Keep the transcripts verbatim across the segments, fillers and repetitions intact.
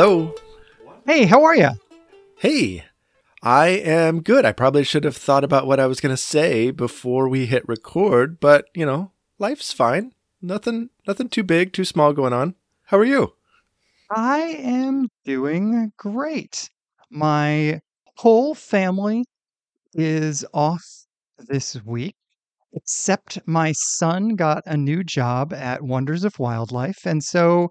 Hello. Hey, how are you? Hey, I am good. I probably should have thought about what I was going to say before we hit record, but, you know, life's fine. Nothing, nothing too big, too small going on. How are you? I am doing great. My whole family is off this week, except my son got a new job at Wonders of Wildlife. And so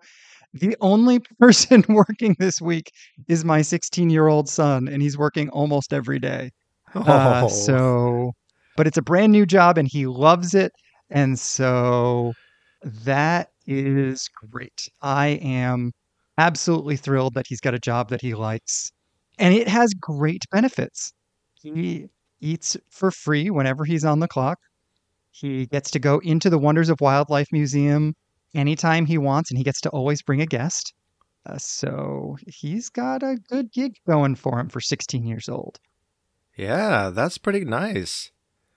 the only person working this week is my sixteen-year-old son, and he's working almost every day. Oh. Uh, so, but it's a brand new job, and he loves it. And so that is great. I am absolutely thrilled that he's got a job that he likes. And it has great benefits. He eats for free whenever he's on the clock. He gets to go into the Wonders of Wildlife Museum anytime he wants, and he gets to always bring a guest. Uh, so he's got a good gig going for him for sixteen years old. Yeah, that's pretty nice.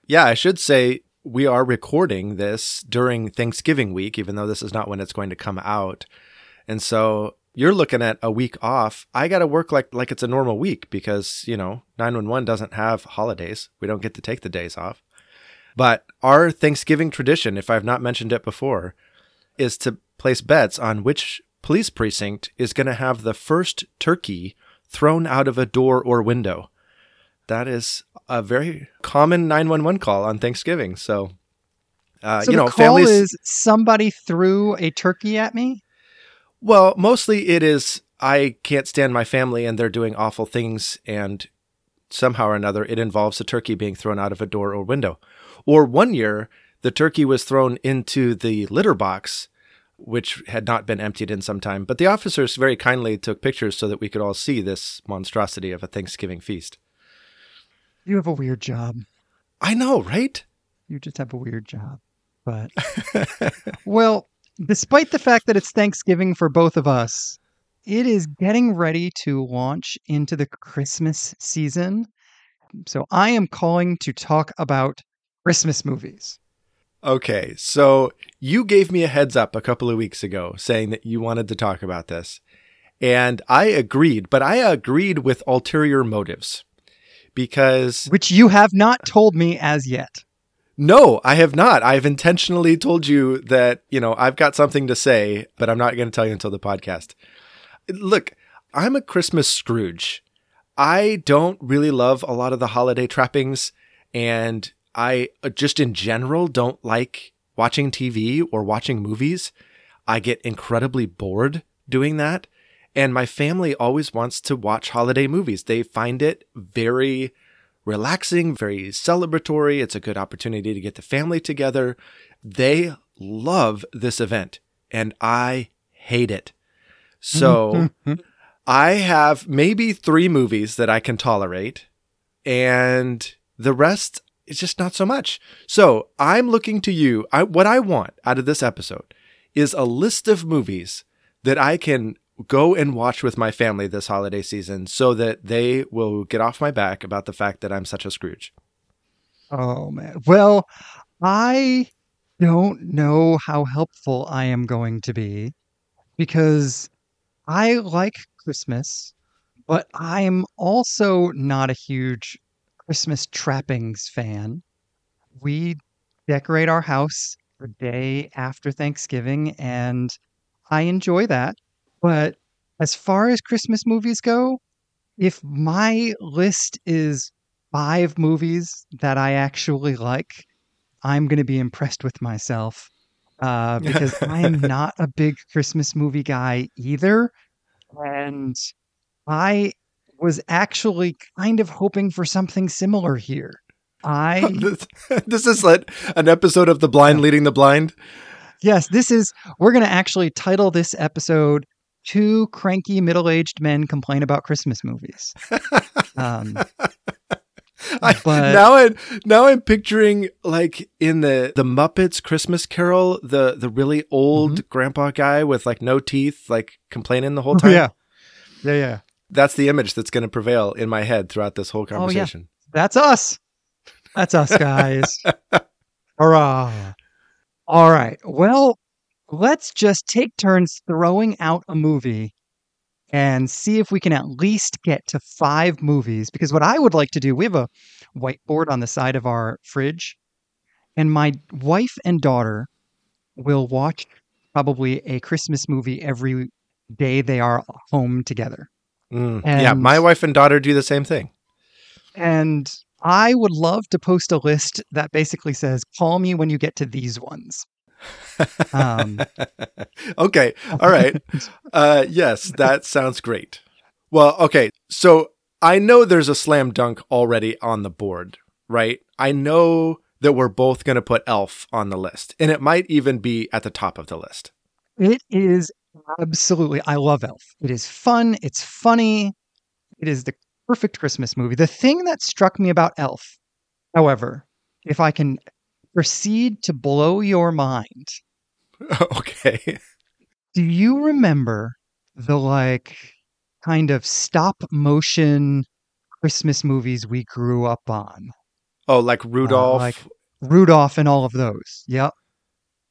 Yeah, I should say we are recording this during Thanksgiving week, even though this is not when it's going to come out. And so you're looking at a week off. I got to work like, like it's a normal week because, you know, nine one one doesn't have holidays. We don't get to take the days off. But our Thanksgiving tradition, if I've not mentioned it before, is to place bets on which police precinct is going to have the first turkey thrown out of a door or window. That is a very common nine one one call on Thanksgiving. So, uh, so you know, the call families... is somebody threw a turkey at me? Well, mostly it is, I can't stand my family and they're doing awful things, and somehow or another it involves a turkey being thrown out of a door or window. Or one year, the turkey was thrown into the litter box, which had not been emptied in some time. But the officers very kindly took pictures so that we could all see this monstrosity of a Thanksgiving feast. You have a weird job. I know, right? You just have a weird job. But, well, despite the fact that it's Thanksgiving for both of us, it is getting ready to launch into the Christmas season. So I am calling to talk about Christmas movies. Okay, so you gave me a heads up a couple of weeks ago saying that you wanted to talk about this, and I agreed, but I agreed with ulterior motives, because... Which you have not told me as yet. No, I have not. I've intentionally told you that, you know, I've got something to say, but I'm not going to tell you until the podcast. Look, I'm a Christmas Scrooge. I don't really love a lot of the holiday trappings, and... I just in general don't like watching T V or watching movies. I get incredibly bored doing that. And my family always wants to watch holiday movies. They find it very relaxing, very celebratory. It's a good opportunity to get the family together. They love this event, and I hate it. So I have maybe three movies that I can tolerate, and the rest... it's just not so much. So I'm looking to you. I, what I want out of this episode is a list of movies that I can go and watch with my family this holiday season so that they will get off my back about the fact that I'm such a Scrooge. Oh, man. Well, I don't know how helpful I am going to be, because I like Christmas, but I'm also not a huge Christmas trappings fan. We decorate our house the day after Thanksgiving, and I enjoy that. But as far as Christmas movies go, if my list is five movies that I actually like, I'm going to be impressed with myself, uh, because I am not a big Christmas movie guy either. And I was actually kind of hoping for something similar here. I this, this is like an episode of The Blind yeah. Leading the Blind. Yes, this is, we're going to actually title this episode Two Cranky Middle-Aged Men Complain About Christmas Movies. Um, I, but... now, I'm, now I'm picturing like in the, the Muppets Christmas Carol, the, the really old mm-hmm. grandpa guy with like no teeth, like complaining the whole time. Yeah, yeah, yeah. That's the image that's going to prevail in my head throughout this whole conversation. Oh, yeah. That's us. That's us, guys. Hurrah. All right. Well, let's just take turns throwing out a movie and see if we can at least get to five movies. Because what I would like to do, we have a whiteboard on the side of our fridge, and my wife and daughter will watch probably a Christmas movie every day they are home together. Mm. And, yeah, my wife and daughter do the same thing. And I would love to post a list that basically says, call me when you get to these ones. Um, okay. All right. Uh, yes, that sounds great. Well, okay. So I know there's a slam dunk already on the board, right? I know that we're both going to put Elf on the list, and it might even be at the top of the list. It is absolutely. I love Elf. It is fun. It's funny. It is the perfect Christmas movie. The thing that struck me about Elf, however, if I can proceed to blow your mind. Okay. Do you remember the like kind of stop motion Christmas movies we grew up on? Oh, like Rudolph. Uh, like Rudolph and all of those. Yep.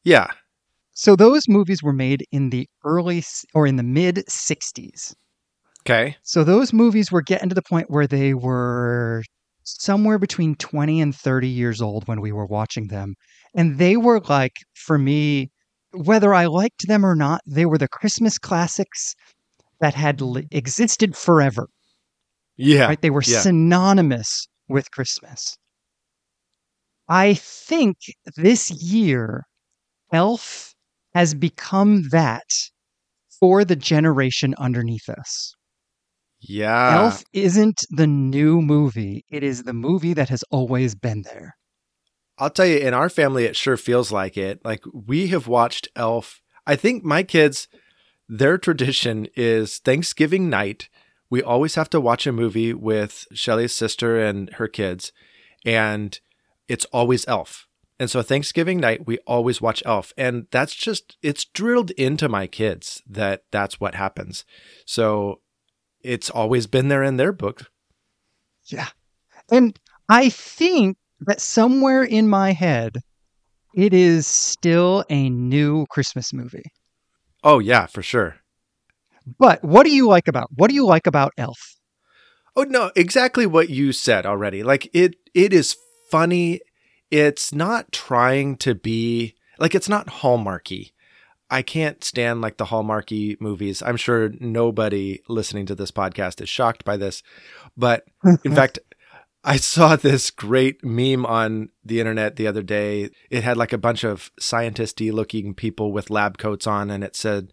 Yeah. So those movies were made in the early or in the mid sixties. Okay. So those movies were getting to the point where they were somewhere between twenty and thirty years old when we were watching them. And they were like, for me, whether I liked them or not, they were the Christmas classics that had li- existed forever. Yeah. Right? They were yeah. synonymous with Christmas. I think this year, Elf has become that for the generation underneath us. Yeah. Elf isn't the new movie. It is the movie that has always been there. I'll tell you, in our family, it sure feels like it. Like, we have watched Elf. I think my kids, their tradition is Thanksgiving night. We always have to watch a movie with Shelley's sister and her kids, and it's always Elf. And so Thanksgiving night, we always watch Elf. And that's just, it's drilled into my kids that that's what happens. So it's always been there in their book. Yeah. And I think that somewhere in my head, it is still a new Christmas movie. Oh, yeah, for sure. But what do you like about, what do you like about Elf? Oh, no, exactly what you said already. Like, it, it is funny. It's not trying to be, like, it's not Hallmarky. I can't stand like the Hallmarky movies. I'm sure nobody listening to this podcast is shocked by this. But in fact, I saw this great meme on the internet the other day. It had like a bunch of scientist-y looking people with lab coats on. And it said,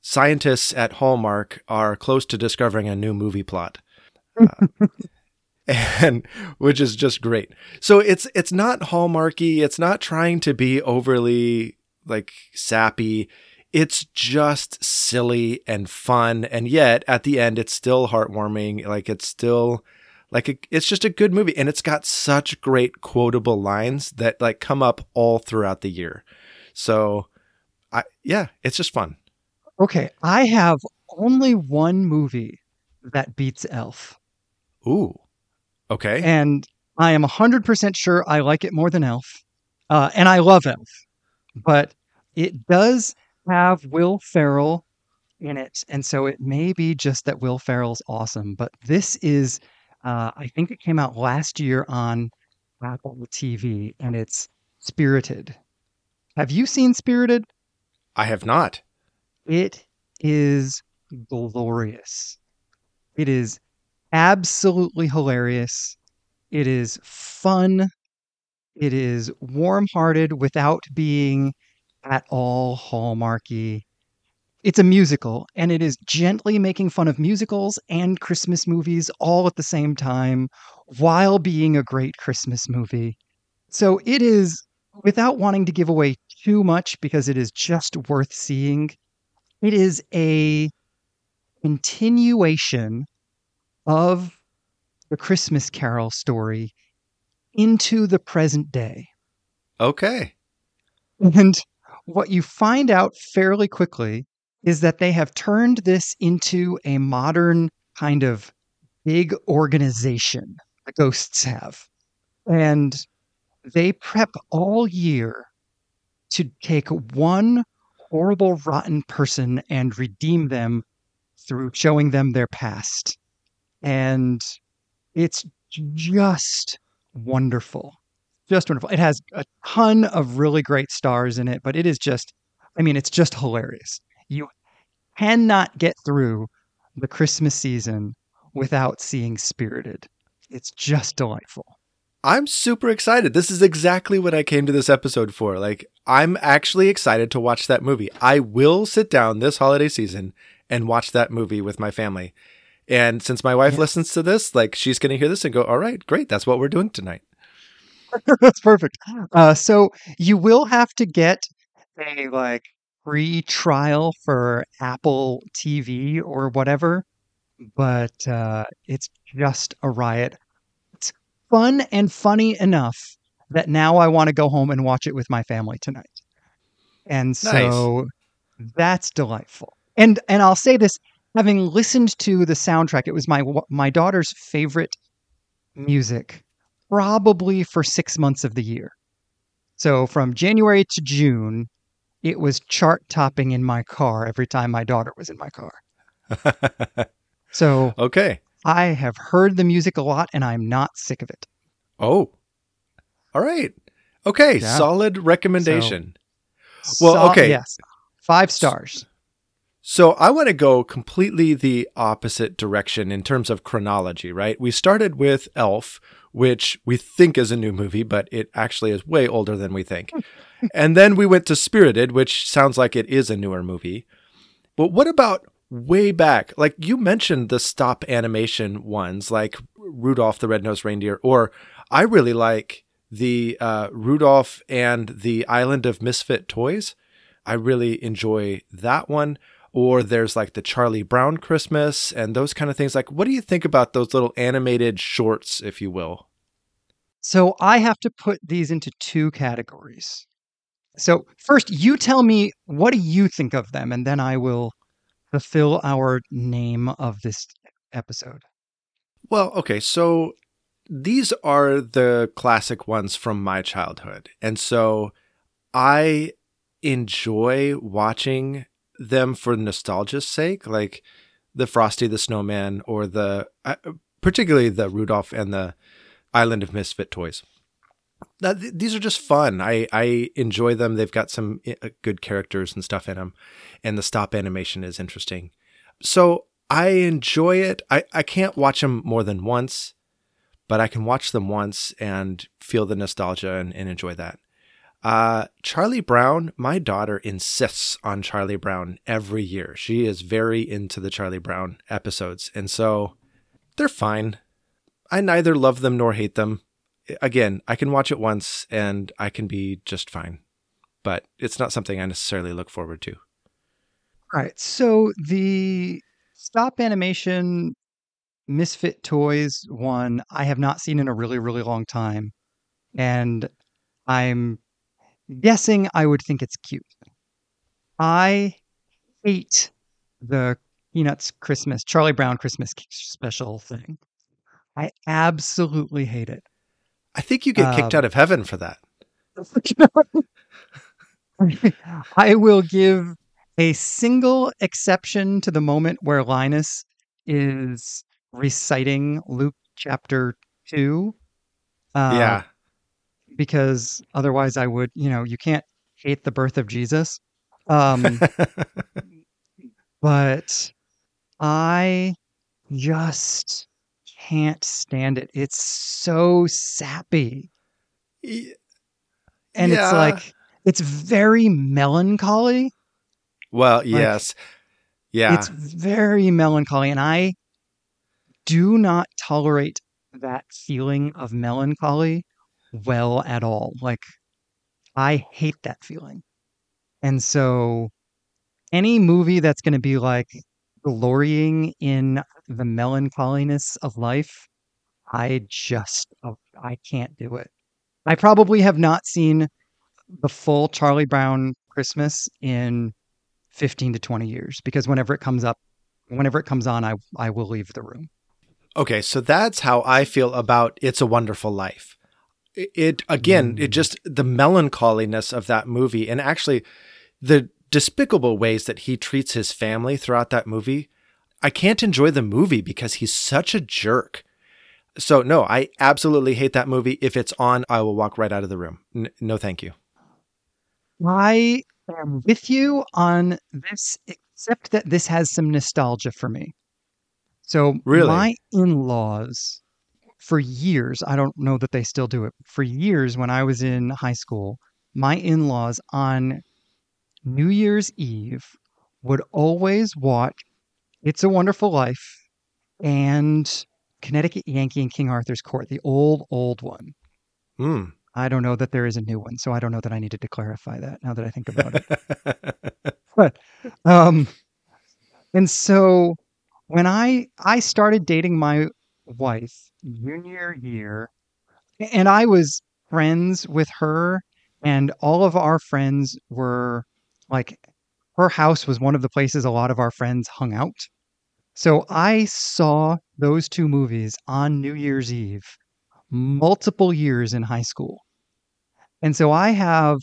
scientists at Hallmark are close to discovering a new movie plot. Uh, and which is just great. So it's it's not Hallmarky. It's not trying to be overly like sappy. It's just silly and fun, and yet at the end it's still heartwarming. Like, it's still like a, it's just a good movie, and it's got such great quotable lines that like come up all throughout the year. So I yeah, it's just fun. Okay, I have only one movie that beats Elf. Ooh. Okay. And I am one hundred percent sure I like it more than Elf. Uh, and I love Elf. But it does have Will Ferrell in it. And so it may be just that Will Ferrell's awesome. But this is, uh, I think it came out last year on Apple T V, and it's Spirited. Have you seen Spirited? I have not. It is glorious. It is absolutely hilarious. It is fun. It is warm-hearted without being at all Hallmarky. It's a musical, and it is gently making fun of musicals and Christmas movies all at the same time while being a great Christmas movie. So it is, without wanting to give away too much because it is just worth seeing, it is a continuation of the Christmas Carol story into the present day. Okay. And what you find out fairly quickly is that they have turned this into a modern kind of big organization, the ghosts have. And they prep all year to take one horrible, rotten person and redeem them through showing them their past. And it's just wonderful. Just wonderful. It has a ton of really great stars in it, but it is just, I mean, it's just hilarious. You cannot get through the Christmas season without seeing Spirited. It's just delightful. I'm super excited. This is exactly what I came to this episode for. Like, I'm actually excited to watch that movie. I will sit down this holiday season and watch that movie with my family. And since my wife yeah. listens to this, like, she's going to hear this and go, all right, great. That's what we're doing tonight. That's perfect. Uh, so you will have to get a like free trial for Apple T V or whatever, but uh, it's just a riot. It's fun and funny enough that now I want to go home and watch it with my family tonight. And so nice. That's delightful. And and I'll say this, having listened to the soundtrack, it was my my daughter's favorite music. Probably for six months of the year. So from January to June, it was chart topping in my car every time my daughter was in my car. So okay, I have heard the music a lot and I'm not sick of it. Oh, all right. Okay. Yeah. Solid recommendation. So, well, so, okay. Yes. Five stars. So I want to go completely the opposite direction in terms of chronology, right? We started with Elf, which we think is a new movie, but it actually is way older than we think. And then we went to Spirited, which sounds like it is a newer movie. But what about way back? Like you mentioned the stop animation ones like Rudolph the Red-Nosed Reindeer, or I really like the uh, Rudolph and the Island of Misfit Toys. I really enjoy that one. Or there's like the Charlie Brown Christmas and those kind of things. Like, what do you think about those little animated shorts, if you will? So I have to put these into two categories. So first, you tell me, what do you think of them? And then I will fulfill our name of this episode. Well, okay. So these are the classic ones from my childhood. And so I enjoy watching them for nostalgia's sake, like the Frosty the Snowman or the uh, particularly the Rudolph and the Island of Misfit Toys. Now, th- these are just fun. I, I enjoy them. They've got some uh, good characters and stuff in them, and the stop animation is interesting. So I enjoy it. I, I can't watch them more than once, but I can watch them once and feel the nostalgia and, and enjoy that. Uh, Charlie Brown, my daughter insists on Charlie Brown every year. She is very into the Charlie Brown episodes. And so they're fine. I neither love them nor hate them. Again, I can watch it once and I can be just fine, but it's not something I necessarily look forward to. All right. So the stop animation Misfit Toys one, I have not seen in a really, really long time. And I'm guessing I would think it's cute. I hate the Peanuts Christmas, Charlie Brown Christmas special thing. I absolutely hate it. I think you get kicked um, out of heaven for that. I will give a single exception to the moment where Linus is reciting Luke chapter two. Uh, yeah. Because otherwise I would, you know, you can't hate the birth of Jesus. Um, but I just can't stand it. It's so sappy. Yeah. And it's like, it's very melancholy. Well, yes. Like, yeah. It's very melancholy. And I do not tolerate that feeling of melancholy well at all. Like, I hate that feeling. And so any movie that's going to be like glorying in the melancholiness of life, I just, oh, I can't do it. I probably have not seen the full Charlie Brown Christmas in fifteen to twenty years, because whenever it comes up, whenever it comes on, I, I will leave the room. Okay. So that's how I feel about It's a Wonderful Life. It, again, it just, the melancholiness of that movie, and actually the despicable ways that he treats his family throughout that movie. I can't enjoy the movie because he's such a jerk. So no, I absolutely hate that movie. If it's on, I will walk right out of the room. N- no, thank you. I am with you on this, except that this has some nostalgia for me. So really? My in-laws, for years, I don't know that they still do it. For years, when I was in high school, my in-laws on New Year's Eve would always watch It's a Wonderful Life and Connecticut Yankee and King Arthur's Court, the old, old one. Mm. I don't know that there is a new one, so I don't know that I needed to clarify that now that I think about it. But, um, and so when I, I started dating my wife junior year, and I was friends with her, and all of our friends were like, her house was one of the places a lot of our friends hung out. So I saw those two movies on New Year's Eve multiple years in high school. And so I have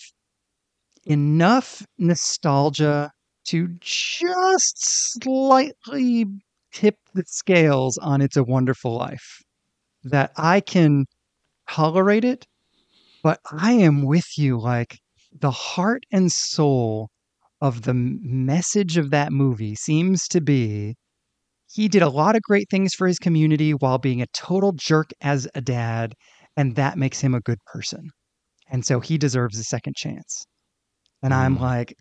enough nostalgia to just slightly tip the scales on It's a Wonderful Life, that I can tolerate it, but I am with you. Like, the heart and soul of the message of that movie seems to be, he did a lot of great things for his community while being a total jerk as a dad, and that makes him a good person. And so he deserves a second chance. And mm. I'm like,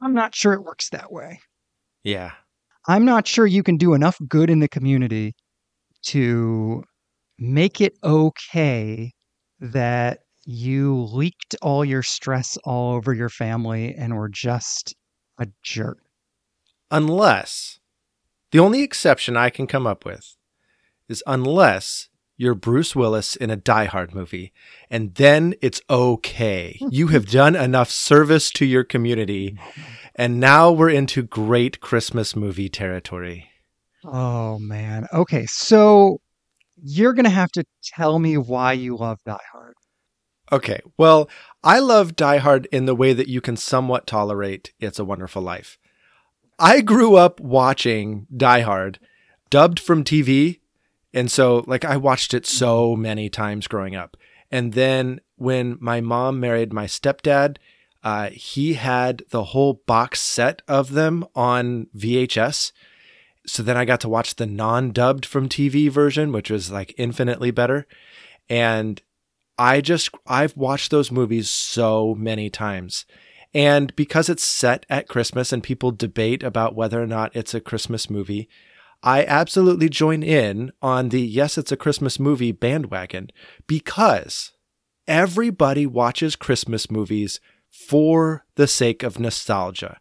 I'm not sure it works that way. Yeah. I'm not sure you can do enough good in the community to make it okay that you leaked all your stress all over your family and were just a jerk. Unless... The only exception I can come up with is unless you're Bruce Willis in a Die Hard movie, and then it's okay. You have done enough service to your community, and now we're into great Christmas movie territory. Oh, man. Okay, so you're going to have to tell me why you love Die Hard. Okay, well, I love Die Hard in the way that you can somewhat tolerate It's a Wonderful Life. I grew up watching Die Hard, dubbed from T V, and so like I watched it so many times growing up. And then when my mom married my stepdad, uh, he had the whole box set of them on V H S. So then I got to watch the non-dubbed from T V version, which was like infinitely better. And I just, I've watched those movies so many times. And because it's set at Christmas and people debate about whether or not it's a Christmas movie, I absolutely join in on the yes, it's a Christmas movie bandwagon, because everybody watches Christmas movies for the sake of nostalgia.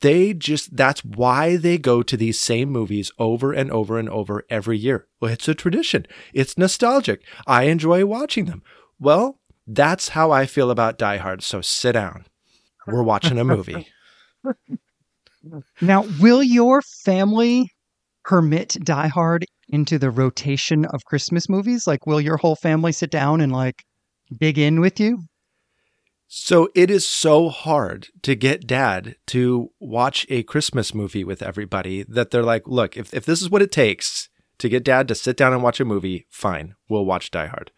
They just, that's why they go to these same movies over and over and over every year. Well, it's a tradition. It's nostalgic. I enjoy watching them. Well, that's how I feel about Die Hard. So sit down. We're watching a movie. Now, will your family permit Die Hard into the rotation of Christmas movies? Like, will your whole family sit down and, like, dig in with you? So it is so hard to get dad to watch a Christmas movie with everybody that they're like, look, if, if this is what it takes to get dad to sit down and watch a movie, fine, we'll watch Die Hard.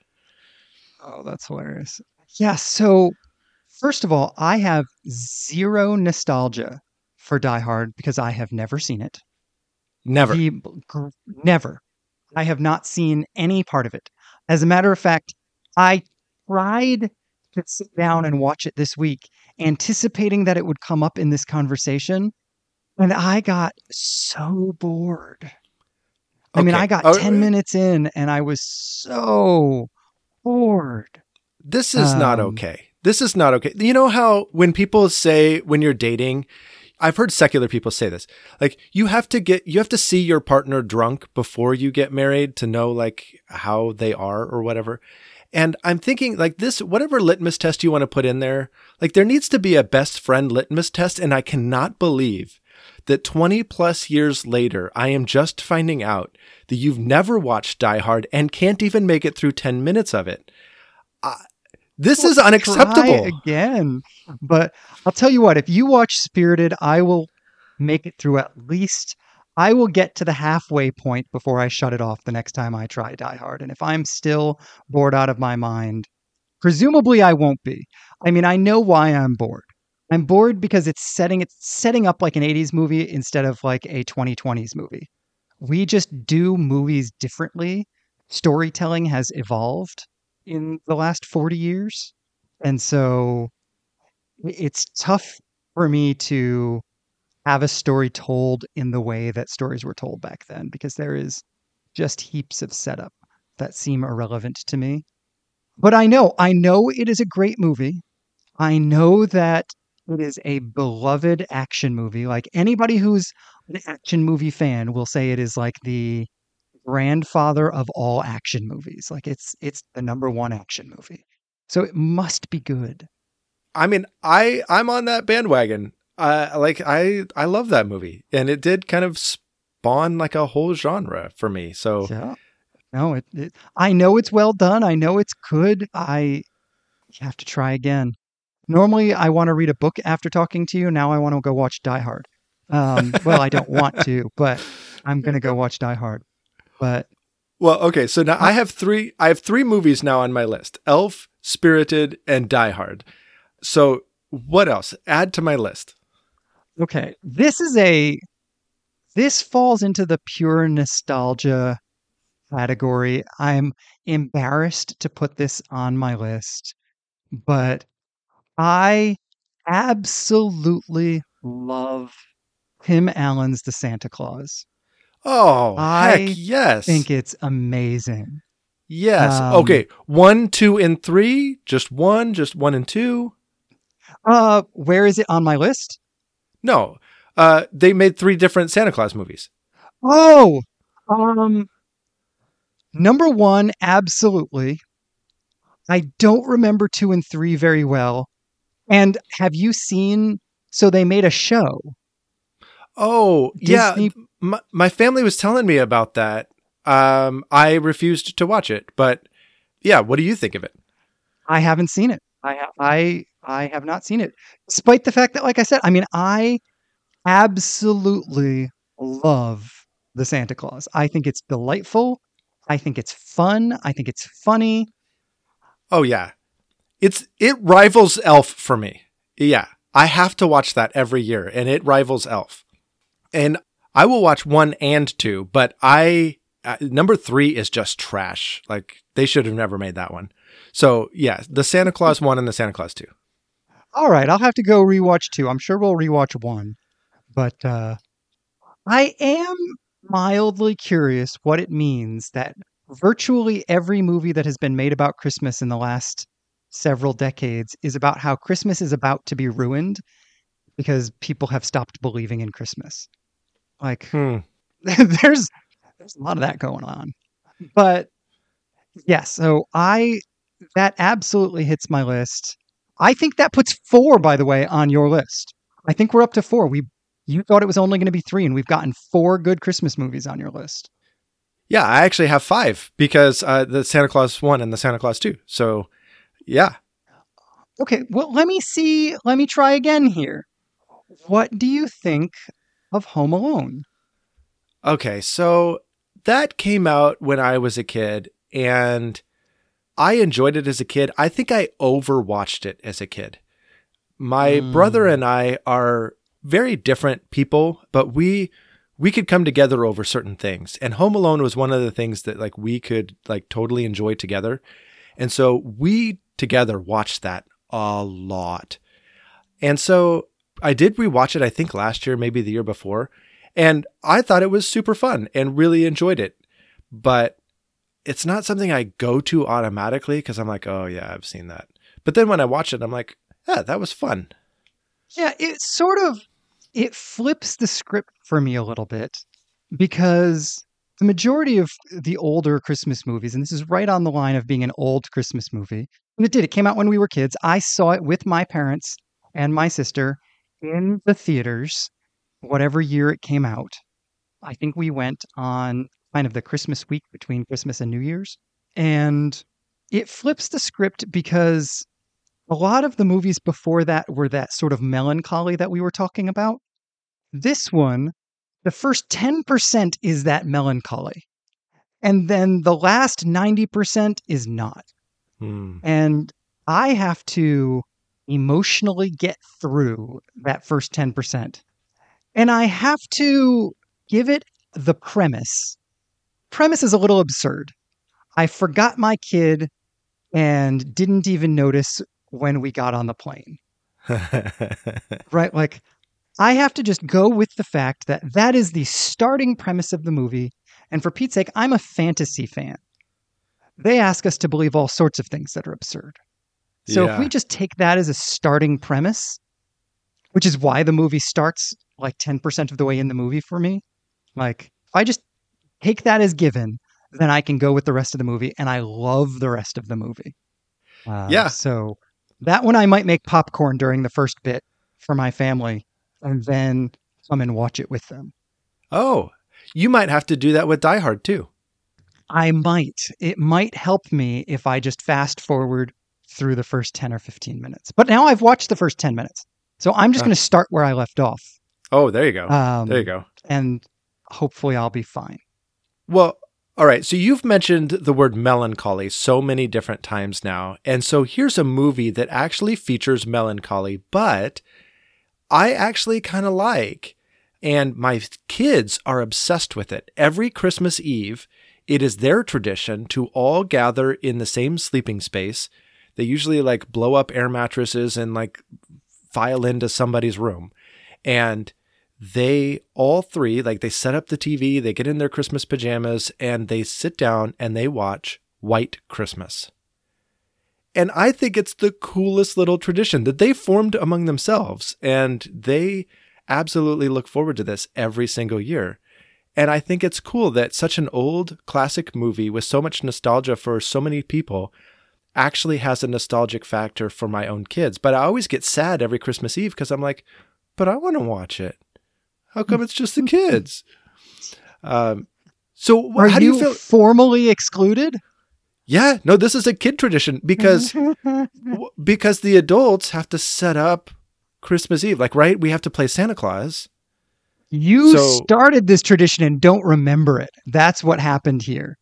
Oh, that's hilarious. Yeah, so... First of all, I have zero nostalgia for Die Hard because I have never seen it. Never. He, gr- never. I have not seen any part of it. As a matter of fact, I tried to sit down and watch it this week, anticipating that it would come up in this conversation, and I got so bored. Okay. I mean, I got uh, ten minutes in, and I was so bored. This is um, not okay. This is not okay. You know how when people say when you're dating, I've heard secular people say this, like you have to get, you have to see your partner drunk before you get married to know like how they are or whatever. And I'm thinking like this, whatever litmus test you want to put in there, like there needs to be a best friend litmus test. And I cannot believe that twenty plus years later, I am just finding out that you've never watched Die Hard and can't even make it through ten minutes of it. I, This we'll is unacceptable. Try again, but I'll tell you what, if you watch Spirited, I will make it through at least, I will get to the halfway point before I shut it off the next time I try Die Hard. And if I'm still bored out of my mind, presumably I won't be. I mean, I know why I'm bored. I'm bored because it's setting it's setting up like an eighties movie instead of like a twenty twenties movie. We just do movies differently. Storytelling has evolved in the last forty years. And so it's tough for me to have a story told in the way that stories were told back then, because there is just heaps of setup that seem irrelevant to me. But I know, I know it is a great movie. I know that it is a beloved action movie. Like, anybody who's an action movie fan will say it is like the grandfather of all action movies. Like, it's it's the number one action movie. So it must be good. I mean, I I'm on that bandwagon. Uh, like I I love that movie, and it did kind of spawn like a whole genre for me. So yeah. No, it, it I know it's well done. I know it's good. I have to try again. Normally, I want to read a book after talking to you. Now I want to go watch Die Hard. Um, well, I don't want to, but I'm going to go watch Die Hard. But well, okay. So now I have three. I have three movies now on my list: Elf, Spirited, and Die Hard. So what else? Add to my list. Okay, this is a. This falls into the pure nostalgia category. I'm embarrassed to put this on my list, but I absolutely love Tim Allen's The Santa Clause. Oh, I heck yes. I think it's amazing. Yes. Um, okay. One, two, and three. Just one, just one and two. Uh, where is it on my list? No. Uh, they made three different Santa Claus movies. Oh, um, number one, absolutely. I don't remember two and three very well. And have you seen, so they made a show. Oh, Disney. Yeah. My, my family was telling me about that. Um, I refused to watch it, but yeah. What do you think of it? I haven't seen it. I, ha- I, I have not seen it. Despite the fact that, like I said, I mean, I absolutely love The Santa Clause. I think it's delightful. I think it's fun. I think it's funny. Oh yeah. It's, it rivals Elf for me. Yeah. I have to watch that every year, and it rivals Elf. And I will watch one and two, but I, uh, number three is just trash. Like, they should have never made that one. So yeah, the Santa Claus one and the Santa Claus two. All right. I'll have to go rewatch two. I'm sure we'll rewatch one, but, uh, I am mildly curious what it means that virtually every movie that has been made about Christmas in the last several decades is about how Christmas is about to be ruined because people have stopped believing in Christmas. Like, hmm. there's there's a lot of that going on. But yeah, so I that absolutely hits my list. I think that puts four, by the way, on your list. I think we're up to four. We you thought it was only going to be three, and we've gotten four good Christmas movies on your list. Yeah, I actually have five because uh, the Santa Claus one and the Santa Claus two. So, yeah. Okay, well, let me see. Let me try again here. What do you think of Home Alone? Okay, so that came out when I was a kid, and I enjoyed it as a kid. I think I overwatched it as a kid. My mm. brother and I are very different people, but we... we could come together over certain things, and Home Alone was one of the things that like we could like totally enjoy together. And so we together watched that a lot. And so I did rewatch it, I think last year, maybe the year before. And I thought it was super fun and really enjoyed it, but it's not something I go to automatically. 'Cause I'm like, oh yeah, I've seen that. But then when I watch it, I'm like, yeah, that was fun. Yeah. It sort of, It flips the script for me a little bit, because the majority of the older Christmas movies, and this is right on the line of being an old Christmas movie, and it did, it came out when we were kids. I saw it with my parents and my sister in the theaters, whatever year it came out. I think we went on kind of the Christmas week between Christmas and New Year's, and it flips the script because a lot of the movies before that were that sort of melancholy that we were talking about. This one The first ten percent is that melancholy. And then the last ninety percent is not. Hmm. And I have to emotionally get through that first ten percent. And I have to give it the premise. Premise is a little absurd. I forgot my kid and didn't even notice when we got on the plane. Right? Like, I have to just go with the fact that that is the starting premise of the movie. And for Pete's sake, I'm a fantasy fan. They ask us to believe all sorts of things that are absurd. So yeah. if we just take that as a starting premise, which is why the movie starts like ten percent of the way in the movie for me, like, if I just take that as given, then I can go with the rest of the movie, and I love the rest of the movie. Uh, yeah. So that one I might make popcorn during the first bit for my family, and then come and watch it with them. Oh, you might have to do that with Die Hard too. I might. It might help me if I just fast forward through the first ten or fifteen minutes. But now I've watched the first ten minutes. So I'm just uh. going to start where I left off. Oh, there you go. Um, there you go. And hopefully I'll be fine. Well, all right. So you've mentioned the word melancholy so many different times now. And so here's a movie that actually features melancholy, but I actually kind of like, and my kids are obsessed with it. Every Christmas Eve, it is their tradition to all gather in the same sleeping space. They usually like blow up air mattresses and like file into somebody's room. And they all three, like they set up the T V, they get in their Christmas pajamas, and they sit down and they watch White Christmas. And I think it's the coolest little tradition that they formed among themselves. And they absolutely look forward to this every single year. And I think it's cool that such an old classic movie with so much nostalgia for so many people actually has a nostalgic factor for my own kids. But I always get sad every Christmas Eve because I'm like, but I want to watch it. How come it's just the kids? Um, so Are how do you, you feel? Formally excluded? Yeah, no, this is a kid tradition because, because the adults have to set up Christmas Eve. Like, right, we have to play Santa Claus. You so, started this tradition and don't remember it. That's what happened here.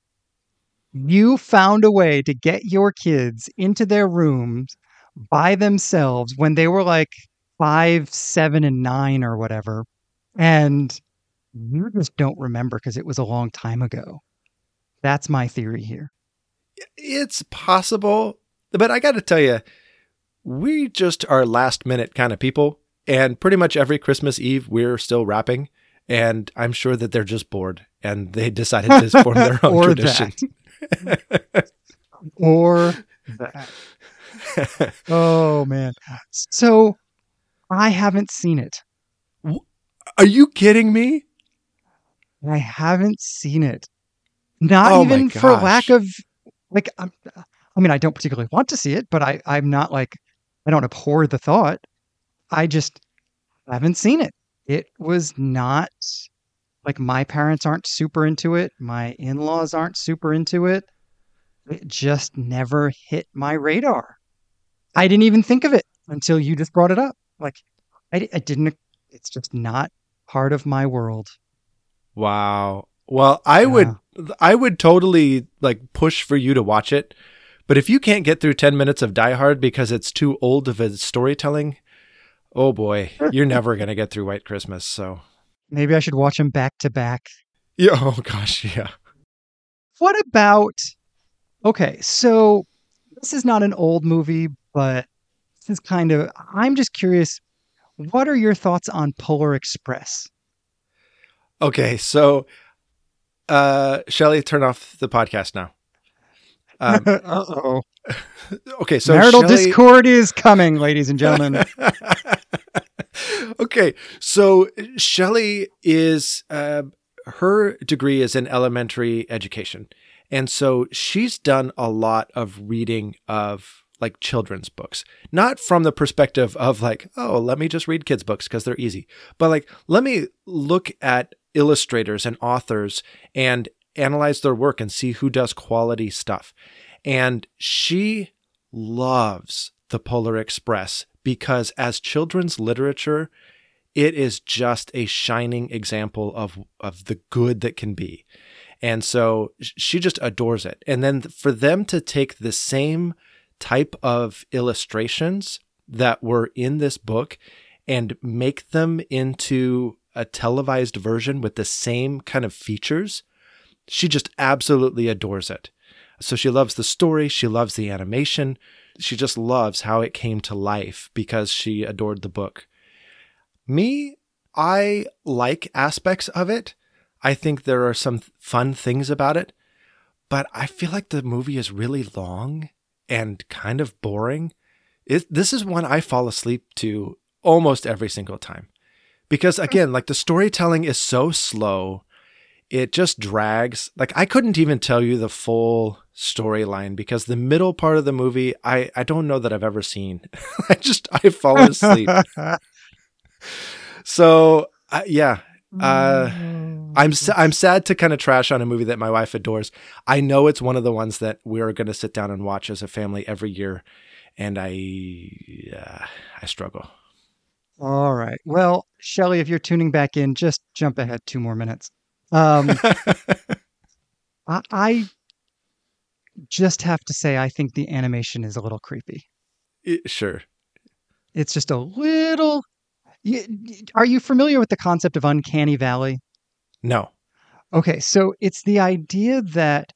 You found a way to get your kids into their rooms by themselves when they were like five, seven, and nine or whatever. And you just don't remember because it was a long time ago. That's my theory here. It's possible, but I got to tell you, we just are last minute kind of people. And pretty much every Christmas Eve, we're still rapping. And I'm sure that they're just bored and they decided to form their own or tradition. That. or that. Oh, man. So I haven't seen it. Are you kidding me? I haven't seen it. Not oh even for lack of, like, I'm, I mean, I don't particularly want to see it, but I, I'm not like, I don't abhor the thought. I just haven't seen it. It was not, like, my parents aren't super into it. My in-laws aren't super into it. It just never hit my radar. I didn't even think of it until you just brought it up. Like, I, I didn't, it's just not part of my world. Wow. Well, I yeah. would, I would totally, like, push for you to watch it. But if you can't get through ten minutes of Die Hard because it's too old of a storytelling, oh boy, you're never going to get through White Christmas, so. Maybe I should watch them back to back. Yeah, oh gosh, yeah. What about, okay, so this is not an old movie, but this is kind of, I'm just curious, what are your thoughts on Polar Express? Okay, so, uh, Shelley, turn off the podcast now. Um, Uh-oh. Okay, so marital Shelley... discord is coming, ladies and gentlemen. Okay, so Shelley is, uh, her degree is in elementary education. And so she's done a lot of reading of like children's books, not from the perspective of like, oh, let me just read kids' books because they're easy, but like, let me look at illustrators and authors and analyze their work and see who does quality stuff. And she loves the Polar Express because as children's literature, It is just a shining example of of the good that can be. And so she just adores it. And then for them to take the same type of illustrations that were in this book and make them into a televised version with the same kind of features, she just absolutely adores it. So she loves the story. She loves the animation. She just loves how it came to life because she adored the book. Me, I like aspects of it. I think there are some fun things about it, but I feel like the movie is really long and kind of boring. It, this is one I fall asleep to almost every single time because, again, like the storytelling is so slow. It just drags. Like, I couldn't even tell you the full storyline because the middle part of the movie, I, I don't know that I've ever seen. I just, I fall asleep. So, uh, yeah. Uh, I'm I'm sad to kind of trash on a movie that my wife adores. I know it's one of the ones that we're going to sit down and watch as a family every year. And I, uh, I struggle. All right. Well, Shelley, if you're tuning back in, just jump ahead two more minutes. Um, I, I just have to say, I think the animation is a little creepy. It, sure. It's just a little. You, are you familiar with the concept of uncanny valley? No. Okay. So it's the idea that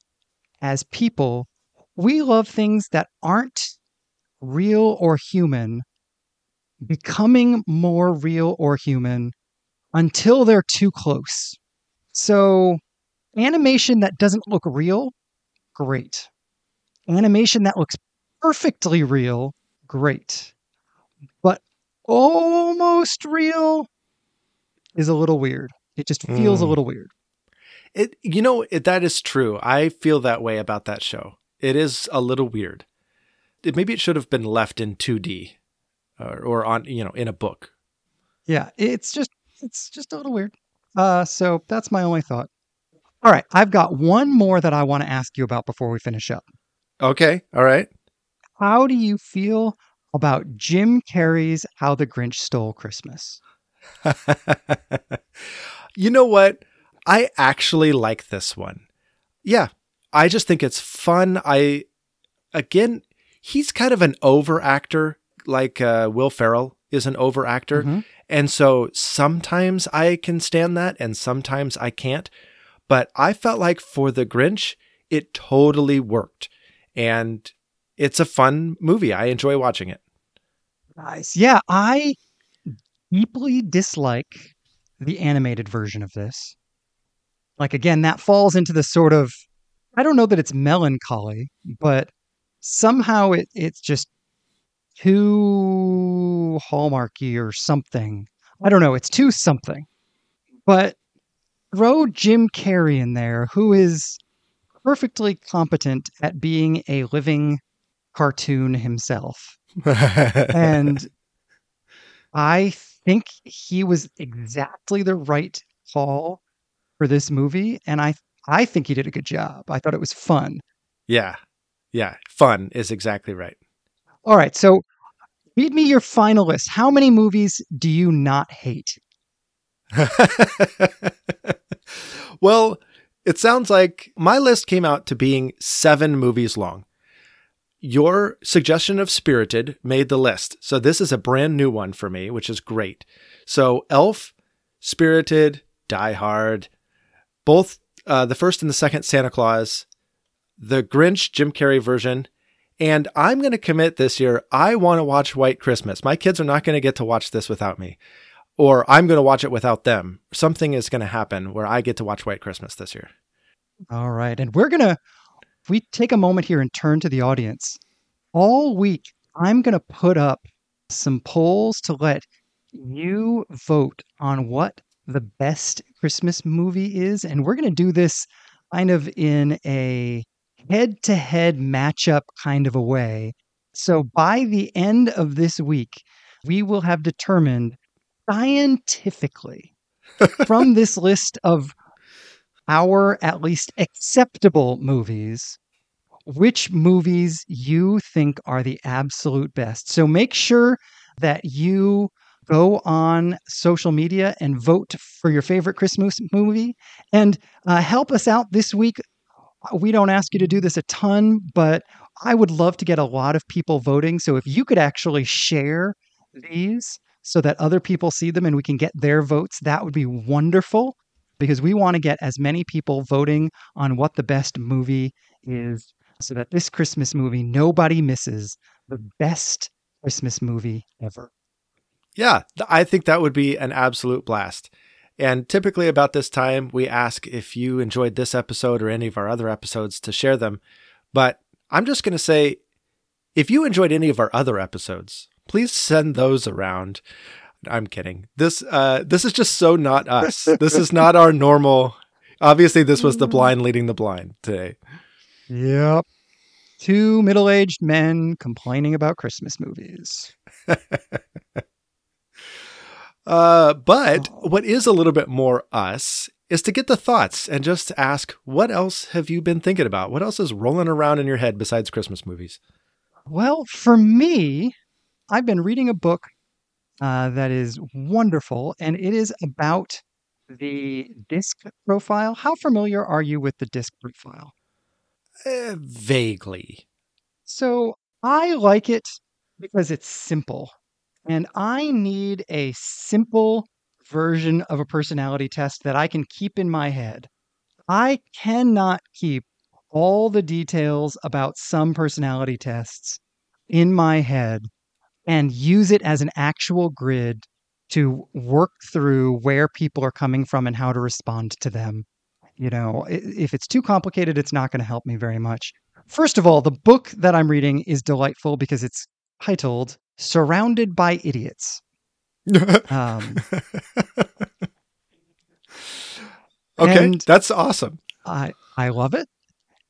as people, we love things that aren't real or human becoming more real or human until they're too close. So animation that doesn't look real, great. Animation that looks perfectly real, great. But almost real is a little weird. It just feels mm. a little weird. It, you know, it, that is true. I feel that way about that show. It is a little weird. It, maybe it should have been left in two D or, or on, you know, in a book. Yeah, it's just it's just a little weird. Uh, so that's my only thought. All right. I've got one more that I want to ask you about before we finish up. Okay. All right. How do you feel about Jim Carrey's How the Grinch Stole Christmas? You know what? I actually like this one. Yeah. I just think it's fun. I, again, he's kind of an overactor, like uh, Will Ferrell is an overactor. Mm-hmm. And so sometimes I can stand that and sometimes I can't. But I felt like for the Grinch, it totally worked. And it's a fun movie. I enjoy watching it. Nice. Yeah, I deeply dislike the animated version of this. Like, again, that falls into the sort of, I don't know that it's melancholy, but somehow it it's just too Hallmarky or something. I don't know. It's too something. But throw Jim Carrey in there, who is perfectly competent at being a living cartoon himself. And I think he was exactly the right call for this movie. And I, I think he did a good job. I thought it was fun. Yeah. Yeah. Fun is exactly right. All right, so read me your final list. How many movies do you not hate? Well, it sounds like my list came out to being seven movies long. Your suggestion of Spirited made the list. So this is a brand new one for me, which is great. So Elf, Spirited, Die Hard, both uh, the first and the second Santa Clause, the Grinch Jim Carrey version, and I'm going to commit this year, I want to watch White Christmas. My kids are not going to get to watch this without me, or I'm going to watch it without them. Something is going to happen where I get to watch White Christmas this year. All right. And we're going to, we take a moment here and turn to the audience. All week, I'm going to put up some polls to let you vote on what the best Christmas movie is. And we're going to do this kind of in a head-to-head matchup kind of a way. So by the end of this week, we will have determined scientifically from this list of our at least acceptable movies, which movies you think are the absolute best. So make sure that you Go on social media and vote for your favorite Christmas movie. And uh, help us out this week. We don't ask you to do this a ton, but I would love to get a lot of people voting. So if you could actually share these so that other people see them and we can get their votes, that would be wonderful, because we want to get as many people voting on what the best movie is so that this Christmas movie, nobody misses the best Christmas movie ever. Yeah, I think that would be an absolute blast. And typically about this time, we ask if you enjoyed this episode or any of our other episodes to share them. But I'm just going to say, if you enjoyed any of our other episodes, please send those around. I'm kidding. This uh, this is just so not us. This is not our normal. Obviously, this was the blind leading the blind today. Yep. Two middle-aged men complaining about Christmas movies. Uh, but what is a little bit more us is to get the thoughts and just ask, what else have you been thinking about? What else is rolling around in your head besides Christmas movies? Well, for me, I've been reading a book uh, that is wonderful, and it is about the DISC profile. How familiar are you with the DISC profile? Uh, vaguely. So I like it because it's simple. And I need a simple version of a personality test that I can keep in my head. I cannot keep all the details about some personality tests in my head and use it as an actual grid to work through where people are coming from and how to respond to them. You know, if it's too complicated, it's not going to help me very much. First of all, the book that I'm reading is delightful because it's titled Surrounded by Idiots. Um, okay, that's awesome. I, I love it.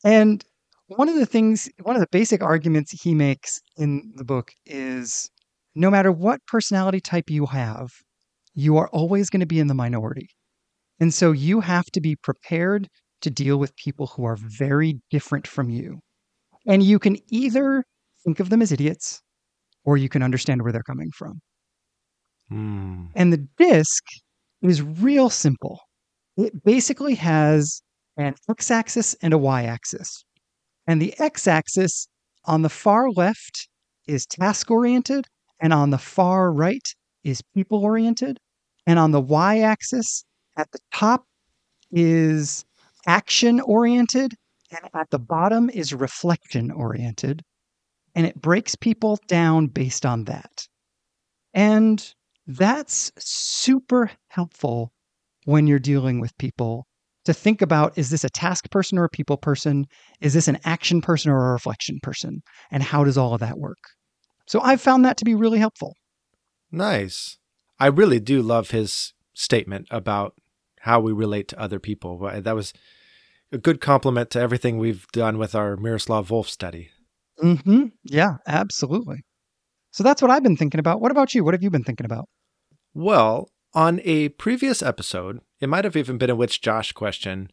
And one of the things, one of the basic arguments he makes in the book is no matter what personality type you have, you are always going to be in the minority. And so you have to be prepared to deal with people who are very different from you. And you can either think of them as idiots, or you can understand where they're coming from. Mm. And the DISC is real simple. It basically has an x-axis and a y-axis. And the x-axis on the far left is task-oriented, and on the far right is people-oriented. And on the y-axis at the top is action-oriented, and at the bottom is reflection-oriented. And it breaks people down based on that. And that's super helpful when you're dealing with people to think about, is this a task person or a people person? Is this an action person or a reflection person? And how does all of that work? So I've found that to be really helpful. Nice. I really do love his statement about how we relate to other people. That was a good compliment to everything we've done with our Miroslav Volf study. Mm-hmm. Yeah, absolutely. So that's what I've been thinking about. What about you? What have you been thinking about? Well, on a previous episode, it might have even been a Which Josh question,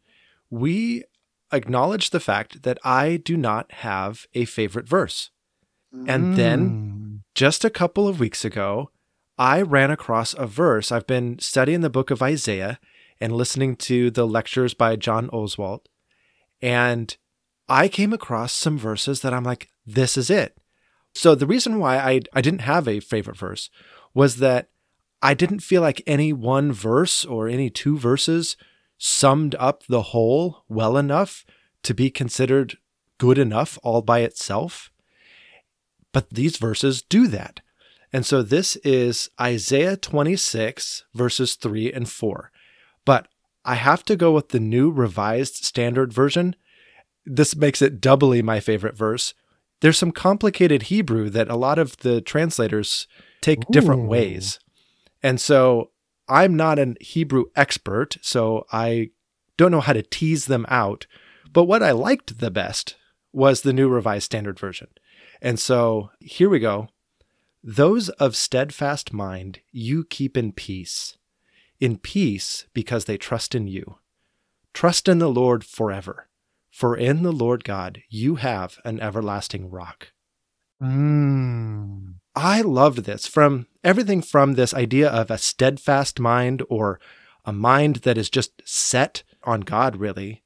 we acknowledged the fact that I do not have a favorite verse. And mm. then just a couple of weeks ago, I ran across a verse. I've been studying the book of Isaiah and listening to the lectures by John Oswald. And I came across some verses that I'm like, this is it. So the reason why I, I didn't have a favorite verse was that I didn't feel like any one verse or any two verses summed up the whole well enough to be considered good enough all by itself. But these verses do that. And so this is Isaiah twenty-six, verses three and four. But I have to go with the New Revised Standard Version. This makes it doubly my favorite verse. There's some complicated Hebrew that a lot of the translators take Ooh. different ways. And so I'm not a Hebrew expert, so I don't know how to tease them out. But what I liked the best was the New Revised Standard Version. And so here we go. Those of steadfast mind you keep in peace. In peace because they trust in you. Trust in the Lord forever. For in the Lord God, you have an everlasting rock. Mm. I loved this. From Everything from this idea of a steadfast mind or a mind that is just set on God, really,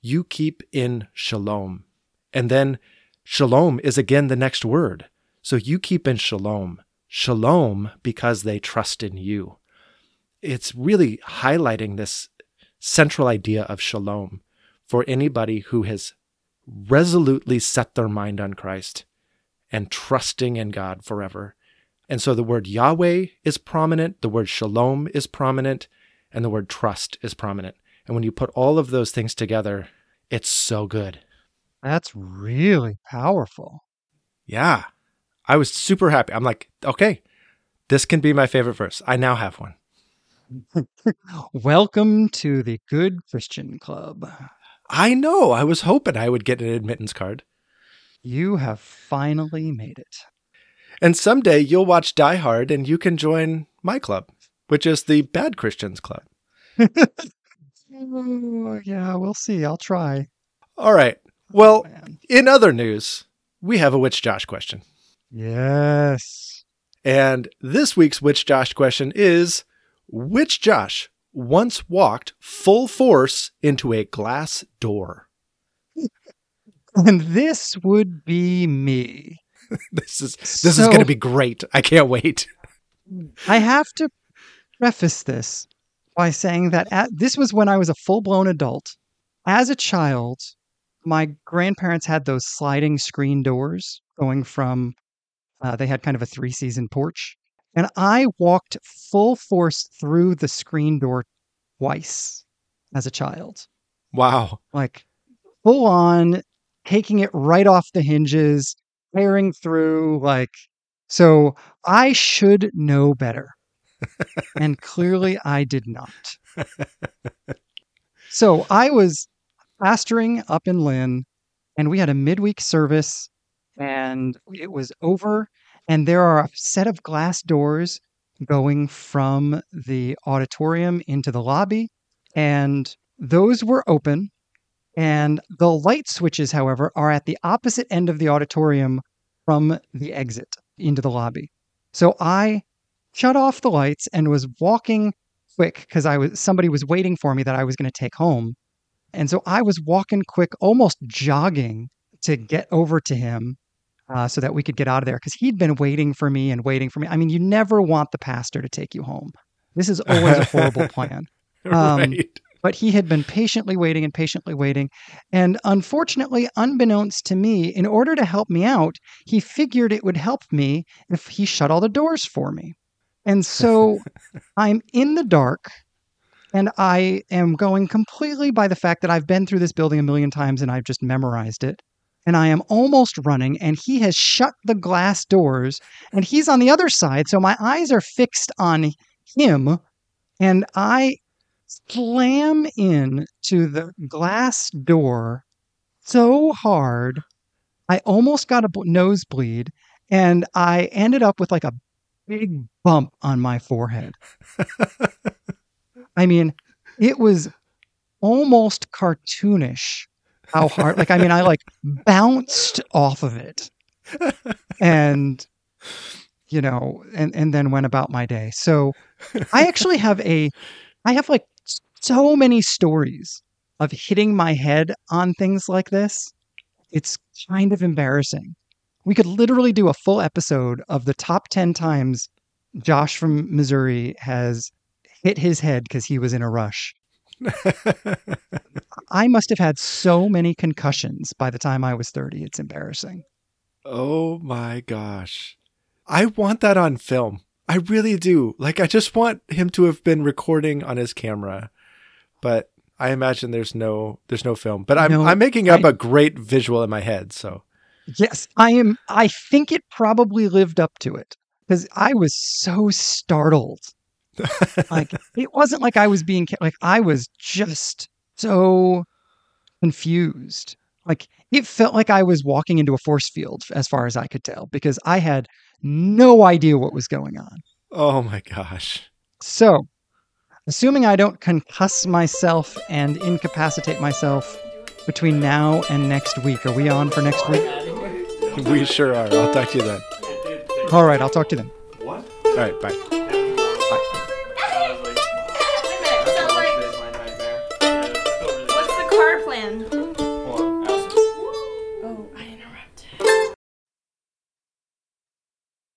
you keep in shalom. And then shalom is again the next word. So you keep in shalom. Shalom because they trust in you. It's really highlighting this central idea of shalom for anybody who has resolutely set their mind on Christ and trusting in God forever. And so the word Yahweh is prominent, the word shalom is prominent, and the word trust is prominent. And when you put all of those things together, it's so good. That's really powerful. Yeah. I was super happy. I'm like, okay, this can be my favorite verse. I now have one. Welcome to the Good Christian Club. I know. I was hoping I would get an admittance card. You have finally made it. And someday you'll watch Die Hard and you can join my club, which is the Bad Christians Club. Yeah, we'll see. I'll try. All right. Well, oh, in other news, we have a Witch Josh question. Yes. And this week's Witch Josh question is, Witch Josh once walked full force into a glass door. And this would be me. This is this so, is going to be great. I can't wait. I have to preface this by saying that at, this was when I was a full-blown adult. As a child, my grandparents had those sliding screen doors going from, uh, they had kind of a three-season porch. And I walked full force through the screen door twice as a child. Wow. Like full on, taking it right off the hinges, tearing through, like, so I should know better. And clearly I did not. So I was pastoring up in Lynn, and we had a midweek service, and it was over, and there are a set of glass doors going from the auditorium into the lobby, and those were open. And the light switches, however, are at the opposite end of the auditorium from the exit into the lobby. So I shut off the lights and was walking quick because I was somebody was waiting for me that I was going to take home. And so I was walking quick, almost jogging to get over to him uh, so that we could get out of there because he'd been waiting for me and waiting for me. I mean, you never want the pastor to take you home. This is always a horrible plan. Um, right. But he had been patiently waiting and patiently waiting. And unfortunately, unbeknownst to me, in order to help me out, he figured it would help me if he shut all the doors for me. And so I'm in the dark, and I am going completely by the fact that I've been through this building a million times and I've just memorized it. And I am almost running, and he has shut the glass doors, and he's on the other side. So my eyes are fixed on him, and I slam in to the glass door so hard, I almost got a b- nosebleed, and I ended up with like a big bump on my forehead. I mean, it was almost cartoonish how hard, like, I mean, I like bounced off of it and, you know, and, and then went about my day. So I actually have a, I have like, so many stories of hitting my head on things like this. It's kind of embarrassing. We could literally do a full episode of the top ten times Josh from Missouri has hit his head because he was in a rush. I must have had so many concussions by the time I was thirty. It's embarrassing. Oh my gosh. I want that on film. I really do. Like, I just want him to have been recording on his camera, but I imagine there's no there's no film. But I'm no, I'm making up I, a great visual in my head. So yes, I am. I think it probably lived up to it because I was so startled. Like, it wasn't like I was being like I was just so confused. Like, it felt like I was walking into a force field as far as I could tell because I had no idea what was going on. Oh my gosh. So, assuming I don't concuss myself and incapacitate myself between now and next week, are we on for next week? We sure are. I'll talk to you then. All right, I'll talk to you then. What? All right, bye.